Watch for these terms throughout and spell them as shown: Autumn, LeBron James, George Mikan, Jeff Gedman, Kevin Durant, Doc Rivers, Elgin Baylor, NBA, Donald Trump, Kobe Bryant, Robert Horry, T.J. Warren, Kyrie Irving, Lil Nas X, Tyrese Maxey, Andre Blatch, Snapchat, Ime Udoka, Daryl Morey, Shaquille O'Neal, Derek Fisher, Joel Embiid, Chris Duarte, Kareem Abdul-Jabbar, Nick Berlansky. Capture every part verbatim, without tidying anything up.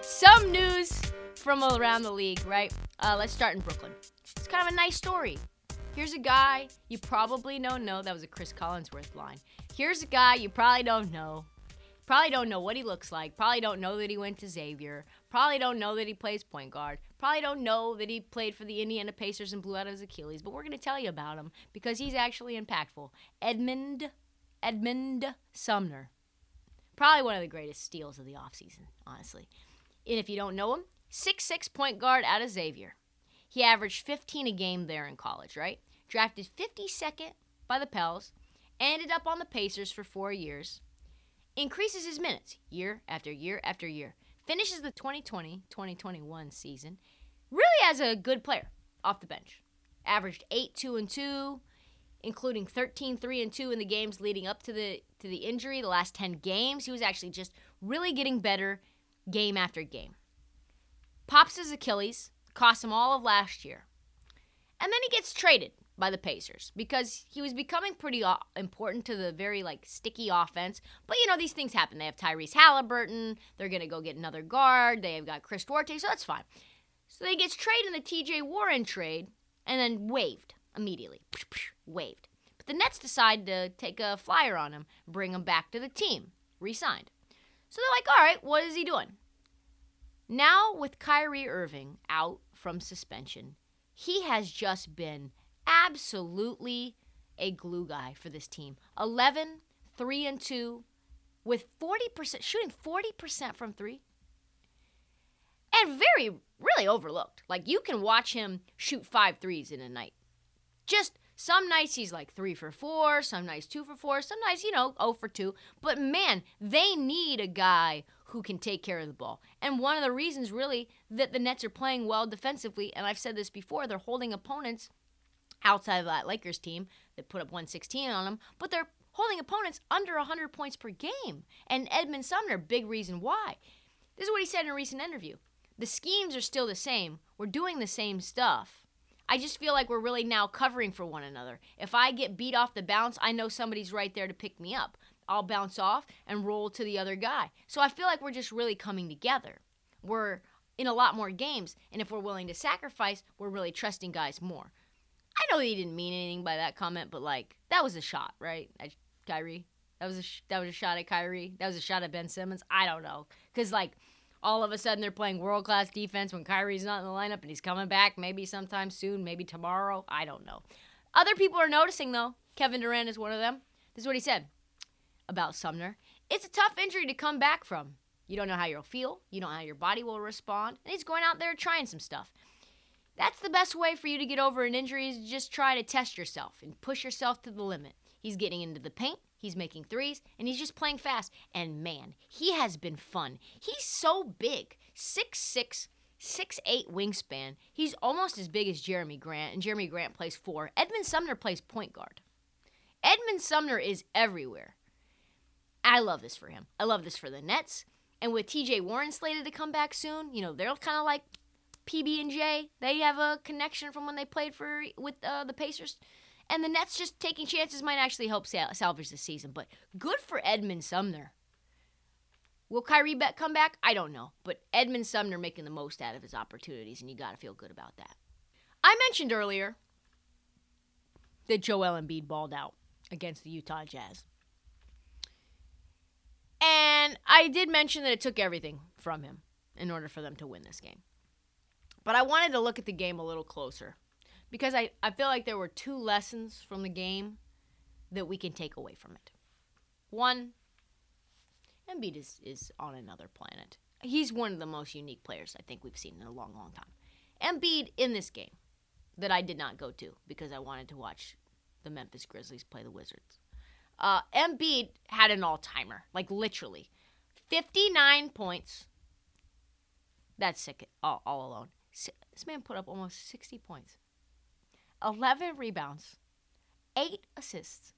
Some news from around the league, right? Uh, let's start in Brooklyn. It's kind of a nice story. Here's a guy you probably don't know. That was a Chris Collinsworth line. Here's a guy you probably don't know. Probably don't know what he looks like. Probably don't know that he went to Xavier. Probably don't know that he plays point guard. Probably don't know that he played for the Indiana Pacers and blew out his Achilles. But we're going to tell you about him because he's actually impactful. Edmund, Edmund Sumner. Probably one of the greatest steals of the offseason, honestly. And if you don't know him, six six point guard out of Xavier. He averaged fifteen a game there in college, right? Drafted fifty-second by the Pels, ended up on the Pacers for four years, increases his minutes year after year after year, finishes the twenty twenty twenty twenty-one season, really as a good player off the bench. Averaged eight two and two, including thirteen three and two in the games leading up to the to the injury, the last ten games. He was actually just really getting better game after game. Pops his Achilles, cost him all of last year. And then he gets traded by the Pacers because he was becoming pretty important to the very, like, sticky offense. But, you know, these things happen. They have Tyrese Halliburton. They're going to go get another guard. They've got Chris Duarte, so that's fine. So he gets traded in the T J. Warren trade and then waived immediately. Waived. But the Nets decide to take a flyer on him, bring him back to the team, re-signed. So they're like, all right, what is he doing? Now with Kyrie Irving out from suspension, he has just been absolutely a glue guy for this team. eleven, three and two, with forty percent, shooting forty percent from three. And very, really overlooked. Like, you can watch him shoot five threes in a night. Just some nights he's like three for four, some nights two for four, some nights, you know, oh for two. But man, they need a guy who can take care of the ball. And one of the reasons really that the Nets are playing well defensively, and I've said this before, they're holding opponents outside of that Lakers team that put up one sixteen on them, but they're holding opponents under one hundred points per game. And Edmund Sumner, big reason why. This is what he said in a recent interview. The schemes are still the same. We're doing the same stuff. I just feel like we're really now covering for one another. If I get beat off the bounce, I know somebody's right there to pick me up. I'll bounce off and roll to the other guy. So I feel like we're just really coming together. We're in a lot more games, and if we're willing to sacrifice, we're really trusting guys more. I know he didn't mean anything by that comment, but, like, that was a shot, right? At Kyrie? That was a sh- that was a shot at Kyrie? That was a shot at Ben Simmons? I don't know. Because, like, all of a sudden, they're playing world-class defense when Kyrie's not in the lineup and he's coming back maybe sometime soon, maybe tomorrow. I don't know. Other people are noticing, though. Kevin Durant is one of them. This is what he said about Sumner. It's a tough injury to come back from. You don't know how you'll feel. You don't know how your body will respond. And he's going out there trying some stuff. That's the best way for you to get over an injury is just try to test yourself and push yourself to the limit. He's getting into the paint. He's making threes, and he's just playing fast. And, man, he has been fun. He's so big. six six, six eight wingspan. He's almost as big as Jeremy Grant, and Jeremy Grant plays four. Edmund Sumner plays point guard. Edmund Sumner is everywhere. I love this for him. I love this for the Nets. And with T J. Warren slated to come back soon, you know, they're kind of like P B and J. They have a connection from when they played for with uh, the Pacers. And the Nets just taking chances might actually help sal- salvage this season. But good for Edmund Sumner. Will Kyrie Beck come back? I don't know. But Edmund Sumner making the most out of his opportunities, and you got to feel good about that. I mentioned earlier that Joel Embiid balled out against the Utah Jazz. And I did mention that it took everything from him. in order for them to win this game. But I wanted to look at the game a little closer because I, I feel like there were two lessons from the game that we can take away from it. One, Embiid is, is on another planet. He's one of the most unique players I think we've seen in a long, long time. Embiid in this game that I did not go to because I wanted to watch the Memphis Grizzlies play the Wizards. Uh, Embiid had an all-timer, like literally. fifty-nine points. That's sick all, all alone. This man put up almost sixty points. eleven rebounds. eight assists.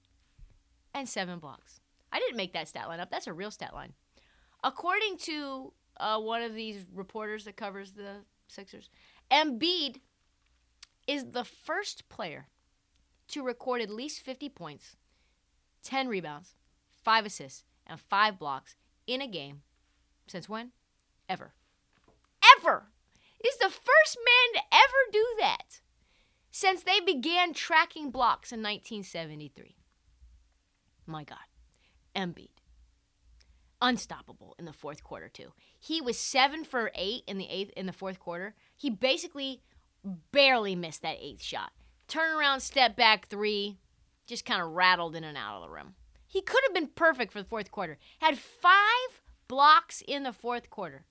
And seven blocks. I didn't make that stat line up. That's a real stat line. According to uh, one of these reporters that covers the Sixers, Embiid is the first player to record at least fifty points, ten rebounds, five assists, and five blocks in a game since when? Ever. Ever! He's the first man to ever do that since they began tracking blocks in nineteen seventy-three. My God. Embiid. Unstoppable in the fourth quarter, too. He was seven for eight in the eighth in the fourth quarter. He basically barely missed that eighth shot. Turnaround, step back, three, just kind of rattled in and out of the rim. He could have been perfect for the fourth quarter. Had five blocks in the fourth quarter.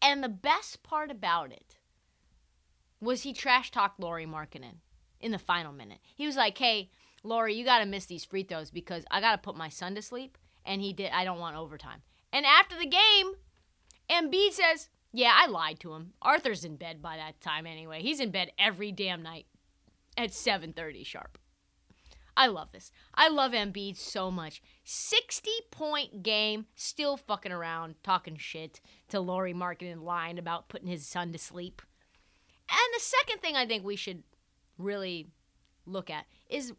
And the best part about it was he trash-talked Lauri Markkanen in the final minute. He was like, hey, Lauri, you got to miss these free throws because I got to put my son to sleep, and he did. I don't want overtime. And after the game, Embiid says, yeah, I lied to him. Arthur's in bed by that time anyway. He's in bed every damn night at seven thirty sharp. I love this. I love Embiid so much. sixty-point game, still fucking around, talking shit to Lauri Markkanen, lying about putting his son to sleep. And the second thing I think we should really look at is,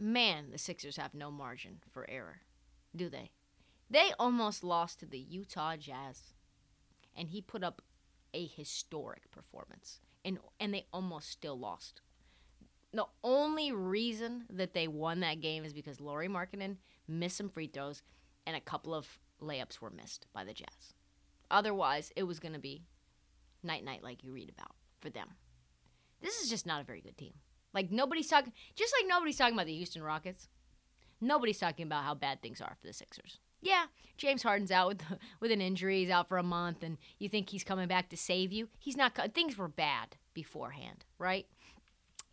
man, the Sixers have no margin for error, do they? They almost lost to the Utah Jazz, and he put up a historic performance, and and they almost still lost. The only reason that they won that game is because Lauri Markkanen missed some free throws, and a couple of layups were missed by the Jazz. Otherwise, it was going to be night-night like you read about for them. This is just not a very good team. Like, nobody's talking, just like nobody's talking about the Houston Rockets, nobody's talking about how bad things are for the Sixers. Yeah, James Harden's out with with an injury. He's out for a month, and you think he's coming back to save you? He's not. Things were bad beforehand, right?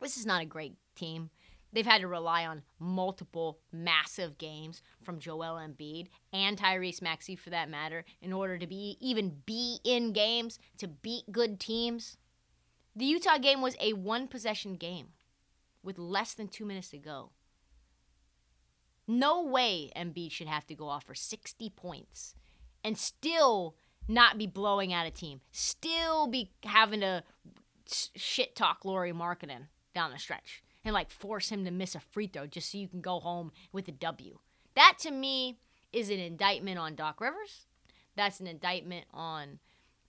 This is not a great team. They've had to rely on multiple massive games from Joel Embiid and Tyrese Maxey, for that matter, in order to be even be in games, to beat good teams. The Utah game was a one-possession game with less than two minutes to go. No way Embiid should have to go off for sixty points and still not be blowing out a team, still be having to shit-talk Lauri Markkanen down the stretch and, like, force him to miss a free throw just so you can go home with a W. That, to me, is an indictment on Doc Rivers. That's an indictment on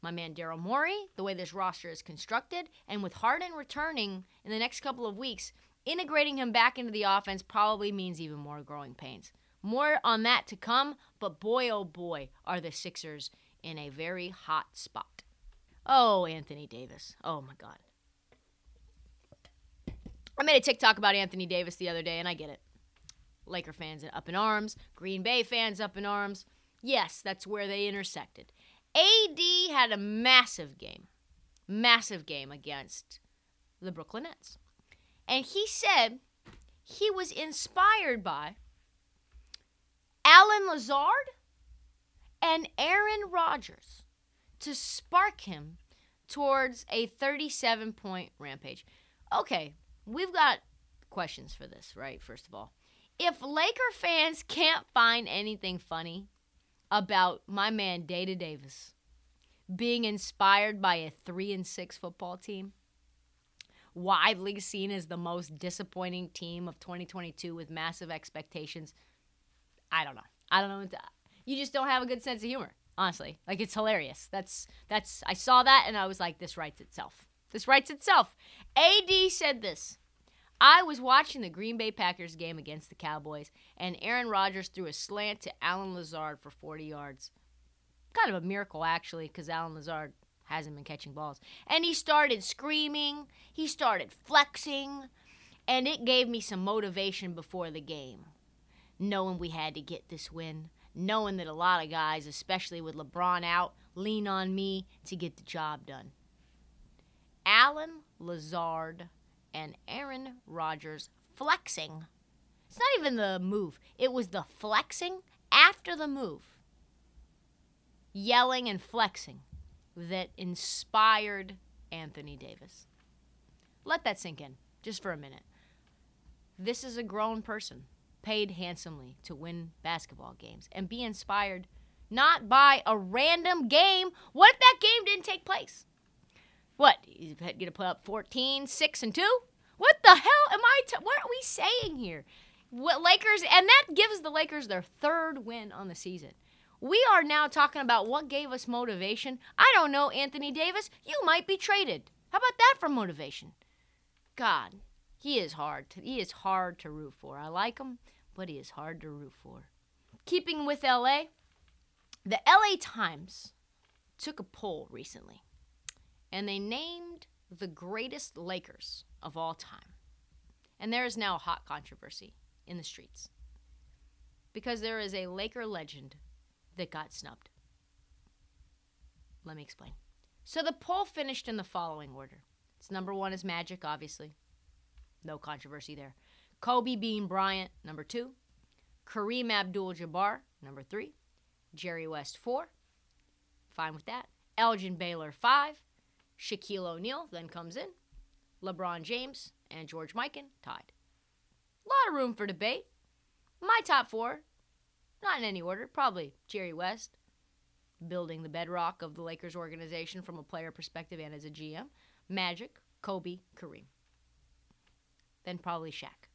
my man Daryl Morey, the way this roster is constructed. And with Harden returning in the next couple of weeks, integrating him back into the offense probably means even more growing pains. More on that to come, but boy, oh boy, are the Sixers in a very hot spot. Oh, Anthony Davis. Oh, my God. I made a TikTok about Anthony Davis the other day, and I get it. Laker fans up in arms. Green Bay fans up in arms. Yes, that's where they intersected. A D had a massive game. Massive game against the Brooklyn Nets. And he said he was inspired by Alan Lazard and Aaron Rodgers to spark him towards a thirty-seven-point rampage. Okay, we've got questions for this, right, first of all. If Laker fans can't find anything funny about my man Data Davis being inspired by a three and six football team, widely seen as the most disappointing team of twenty twenty-two with massive expectations. I don't know. I don't know. What to, you just don't have a good sense of humor, honestly. Like, it's hilarious. That's that's. I saw that, and I was like, this writes itself. This writes itself. A D said this. I was watching the Green Bay Packers game against the Cowboys, and Aaron Rodgers threw a slant to Alan Lazard for forty yards. kind of a miracle, actually, because Alan Lazard hasn't been catching balls. And he started screaming. He started flexing. And it gave me some motivation before the game, knowing we had to get this win, knowing that a lot of guys, especially with LeBron out, lean on me to get the job done. Alan Lazard and Aaron Rodgers flexing. It's not even the move. It was the flexing after the move. Yelling and flexing that inspired Anthony Davis. Let that sink in just for a minute. This is a grown person paid handsomely to win basketball games and be inspired not by a random game. What if that game didn't take place? What, you had to play up fourteen, six, and two? What the hell am I, t- what are we saying here? What Lakers, and that gives the Lakers their third win on the season. We are now talking about what gave us motivation. I don't know, Anthony Davis, you might be traded. How about that for motivation? God, he is hard. To, he is hard to root for. I like him, but he is hard to root for. Keeping with L A, the L A Times took a poll recently, and they named the greatest Lakers of all time. And there is now a hot controversy in the streets because there is a Laker legend that got snubbed. Let me explain. So the poll finished in the following order. It's number one is Magic, obviously. No controversy there. Kobe Bean Bryant, number two. Kareem Abdul-Jabbar, number three. Jerry West, four. Fine with that. Elgin Baylor, five. Shaquille O'Neal then comes in. LeBron James and George Mikan tied. A lot of room for debate. My top four, not in any order, probably Jerry West, building the bedrock of the Lakers organization from a player perspective and as a G M. Magic, Kobe, Kareem. Then probably Shaq.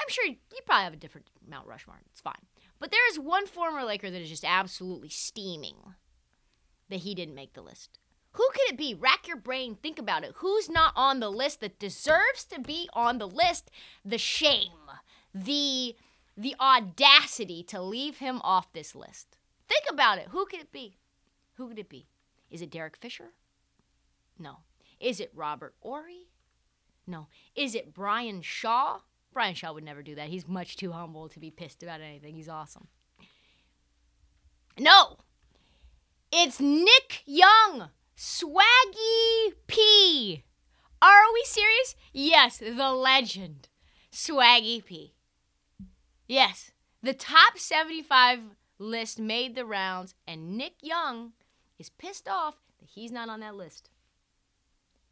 I'm sure you probably have a different Mount Rushmore. It's fine. But there is one former Laker that is just absolutely steaming that he didn't make the list. Who could it be? Rack your brain. Think about it. Who's not on the list that deserves to be on the list? The shame. The the audacity to leave him off this list. Think about it. Who could it be? Who could it be? Is it Derek Fisher? No. Is it Robert Horry? No. Is it Brian Shaw? Brian Shaw would never do that. He's much too humble to be pissed about anything. He's awesome. No. It's Nick Young. Swaggy P. Are we serious? Yes, the legend. Swaggy P. Yes, the top seventy-five list made the rounds, and Nick Young is pissed off that he's not on that list.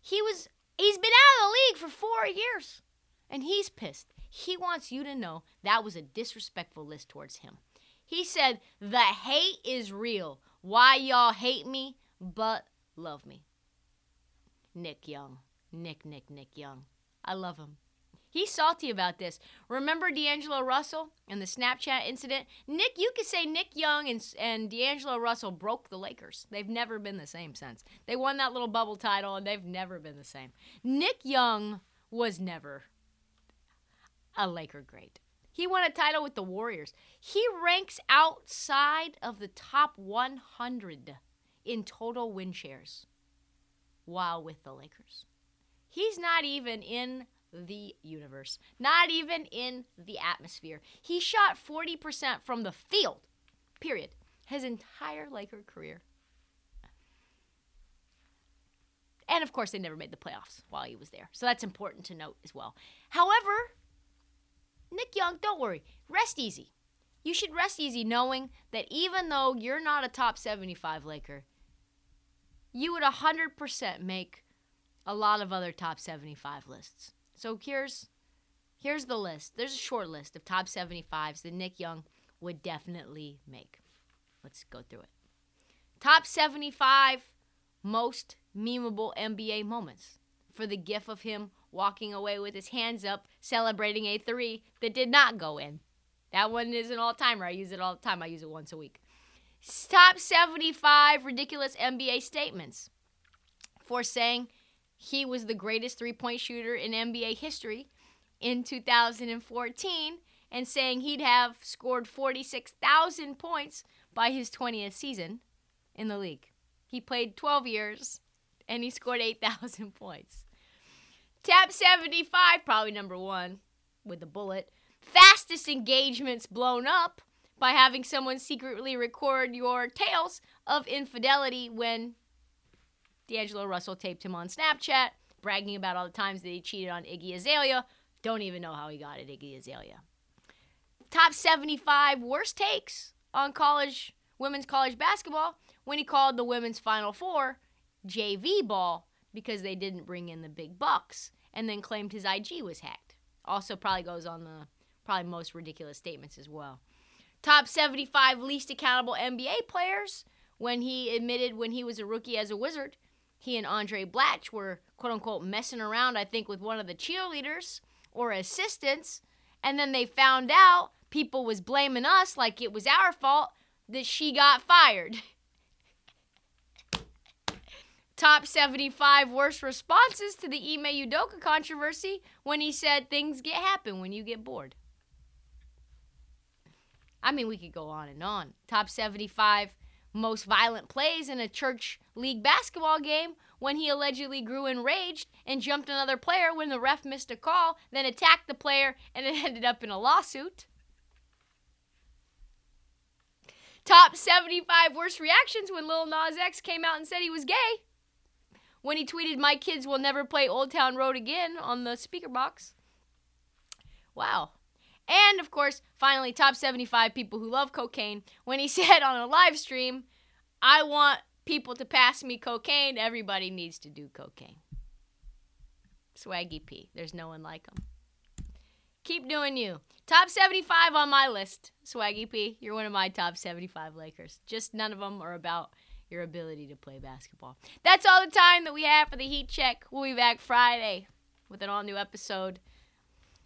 He was, he's been out of the league for four years, and he's pissed. He wants you to know that was a disrespectful list towards him. He said, the hate is real. Why y'all hate me, but love me. Nick Young. Nick, Nick, Nick Young. I love him. He's salty about this. Remember D'Angelo Russell and the Snapchat incident? Nick, you could say Nick Young and, and D'Angelo Russell broke the Lakers. They've never been the same since. They won that little bubble title, and they've never been the same. Nick Young was never a Laker great. He won a title with the Warriors. He ranks outside of the top one hundred in total win shares while with the Lakers. He's not even in the universe, not even in the atmosphere. He shot forty percent from the field, period, his entire Laker career. And, of course, they never made the playoffs while he was there, so that's important to note as well. However, Nick Young, don't worry, rest easy. You should rest easy knowing that even though you're not a top seventy-five Laker, you would one hundred percent make a lot of other top seventy-five lists. So here's here's the list. There's a short list of top seventy-fives that Nick Young would definitely make. Let's go through it. Top seventy-five most memeable N B A moments. For the gif of him walking away with his hands up, celebrating a three that did not go in. That one is an all-timer. I use it all the time. I use it once a week. Top seventy-five ridiculous N B A statements for saying he was the greatest three-point shooter in N B A history in two thousand fourteen and saying he'd have scored forty-six thousand points by his twentieth season in the league. He played twelve years, and he scored eight thousand points. Tap seventy-five, probably number one with a bullet. Fastest engagements blown up by having someone secretly record your tales of infidelity when D'Angelo Russell taped him on Snapchat, bragging about all the times that he cheated on Iggy Azalea. Don't even know how he got at Iggy Azalea. Top seventy-five worst takes on college women's college basketball when he called the women's Final Four J V ball because they didn't bring in the big bucks, and then claimed his I G was hacked. Also probably goes on the probably most ridiculous statements as well. Top seventy-five least accountable N B A players when he admitted when he was a rookie as a Wizard, he and Andre Blatch were, quote-unquote, messing around, I think, with one of the cheerleaders or assistants, and then they found out people was blaming us like it was our fault that she got fired. Top seventy-five worst responses to the Ime Udoka controversy when he said things get happen when you get bored. I mean, we could go on and on. Top seventy-five most violent plays in a church league basketball game when he allegedly grew enraged and jumped another player when the ref missed a call, then attacked the player, and it ended up in a lawsuit. Top seventy-five worst reactions when Lil Nas X came out and said he was gay. When he tweeted, "My kids will never play Old Town Road again" on the speaker box. Wow. And, of course, finally, top seventy-five people who love cocaine, when he said on a live stream, "I want people to pass me cocaine. Everybody needs to do cocaine." Swaggy P. There's no one like him. Keep doing you. Top seventy-five on my list. Swaggy P, you're one of my top seventy-five Lakers. Just none of them are about your ability to play basketball. That's all the time that we have for the Heat Check. We'll be back Friday with an all-new episode.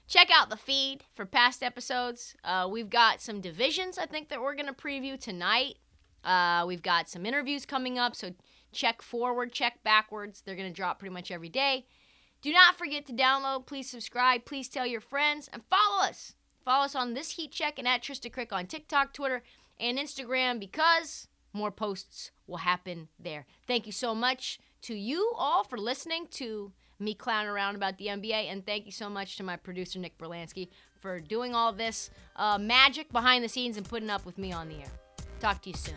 Check out the feed for past episodes. Uh, we've got some divisions, I think, that we're going to preview tonight. Uh, we've got some interviews coming up, so check forward, check backwards. They're going to drop pretty much every day. Do not forget to download. Please subscribe. Please tell your friends. And follow us. Follow us on This Heat Check and at Trista Crick on TikTok, Twitter, and Instagram, because more posts will happen there. Thank you so much to you all for listening to me clown around about the N B A, and thank you so much to my producer, Nick Berlansky, for doing all this uh, magic behind the scenes and putting up with me on the air. Talk to you soon.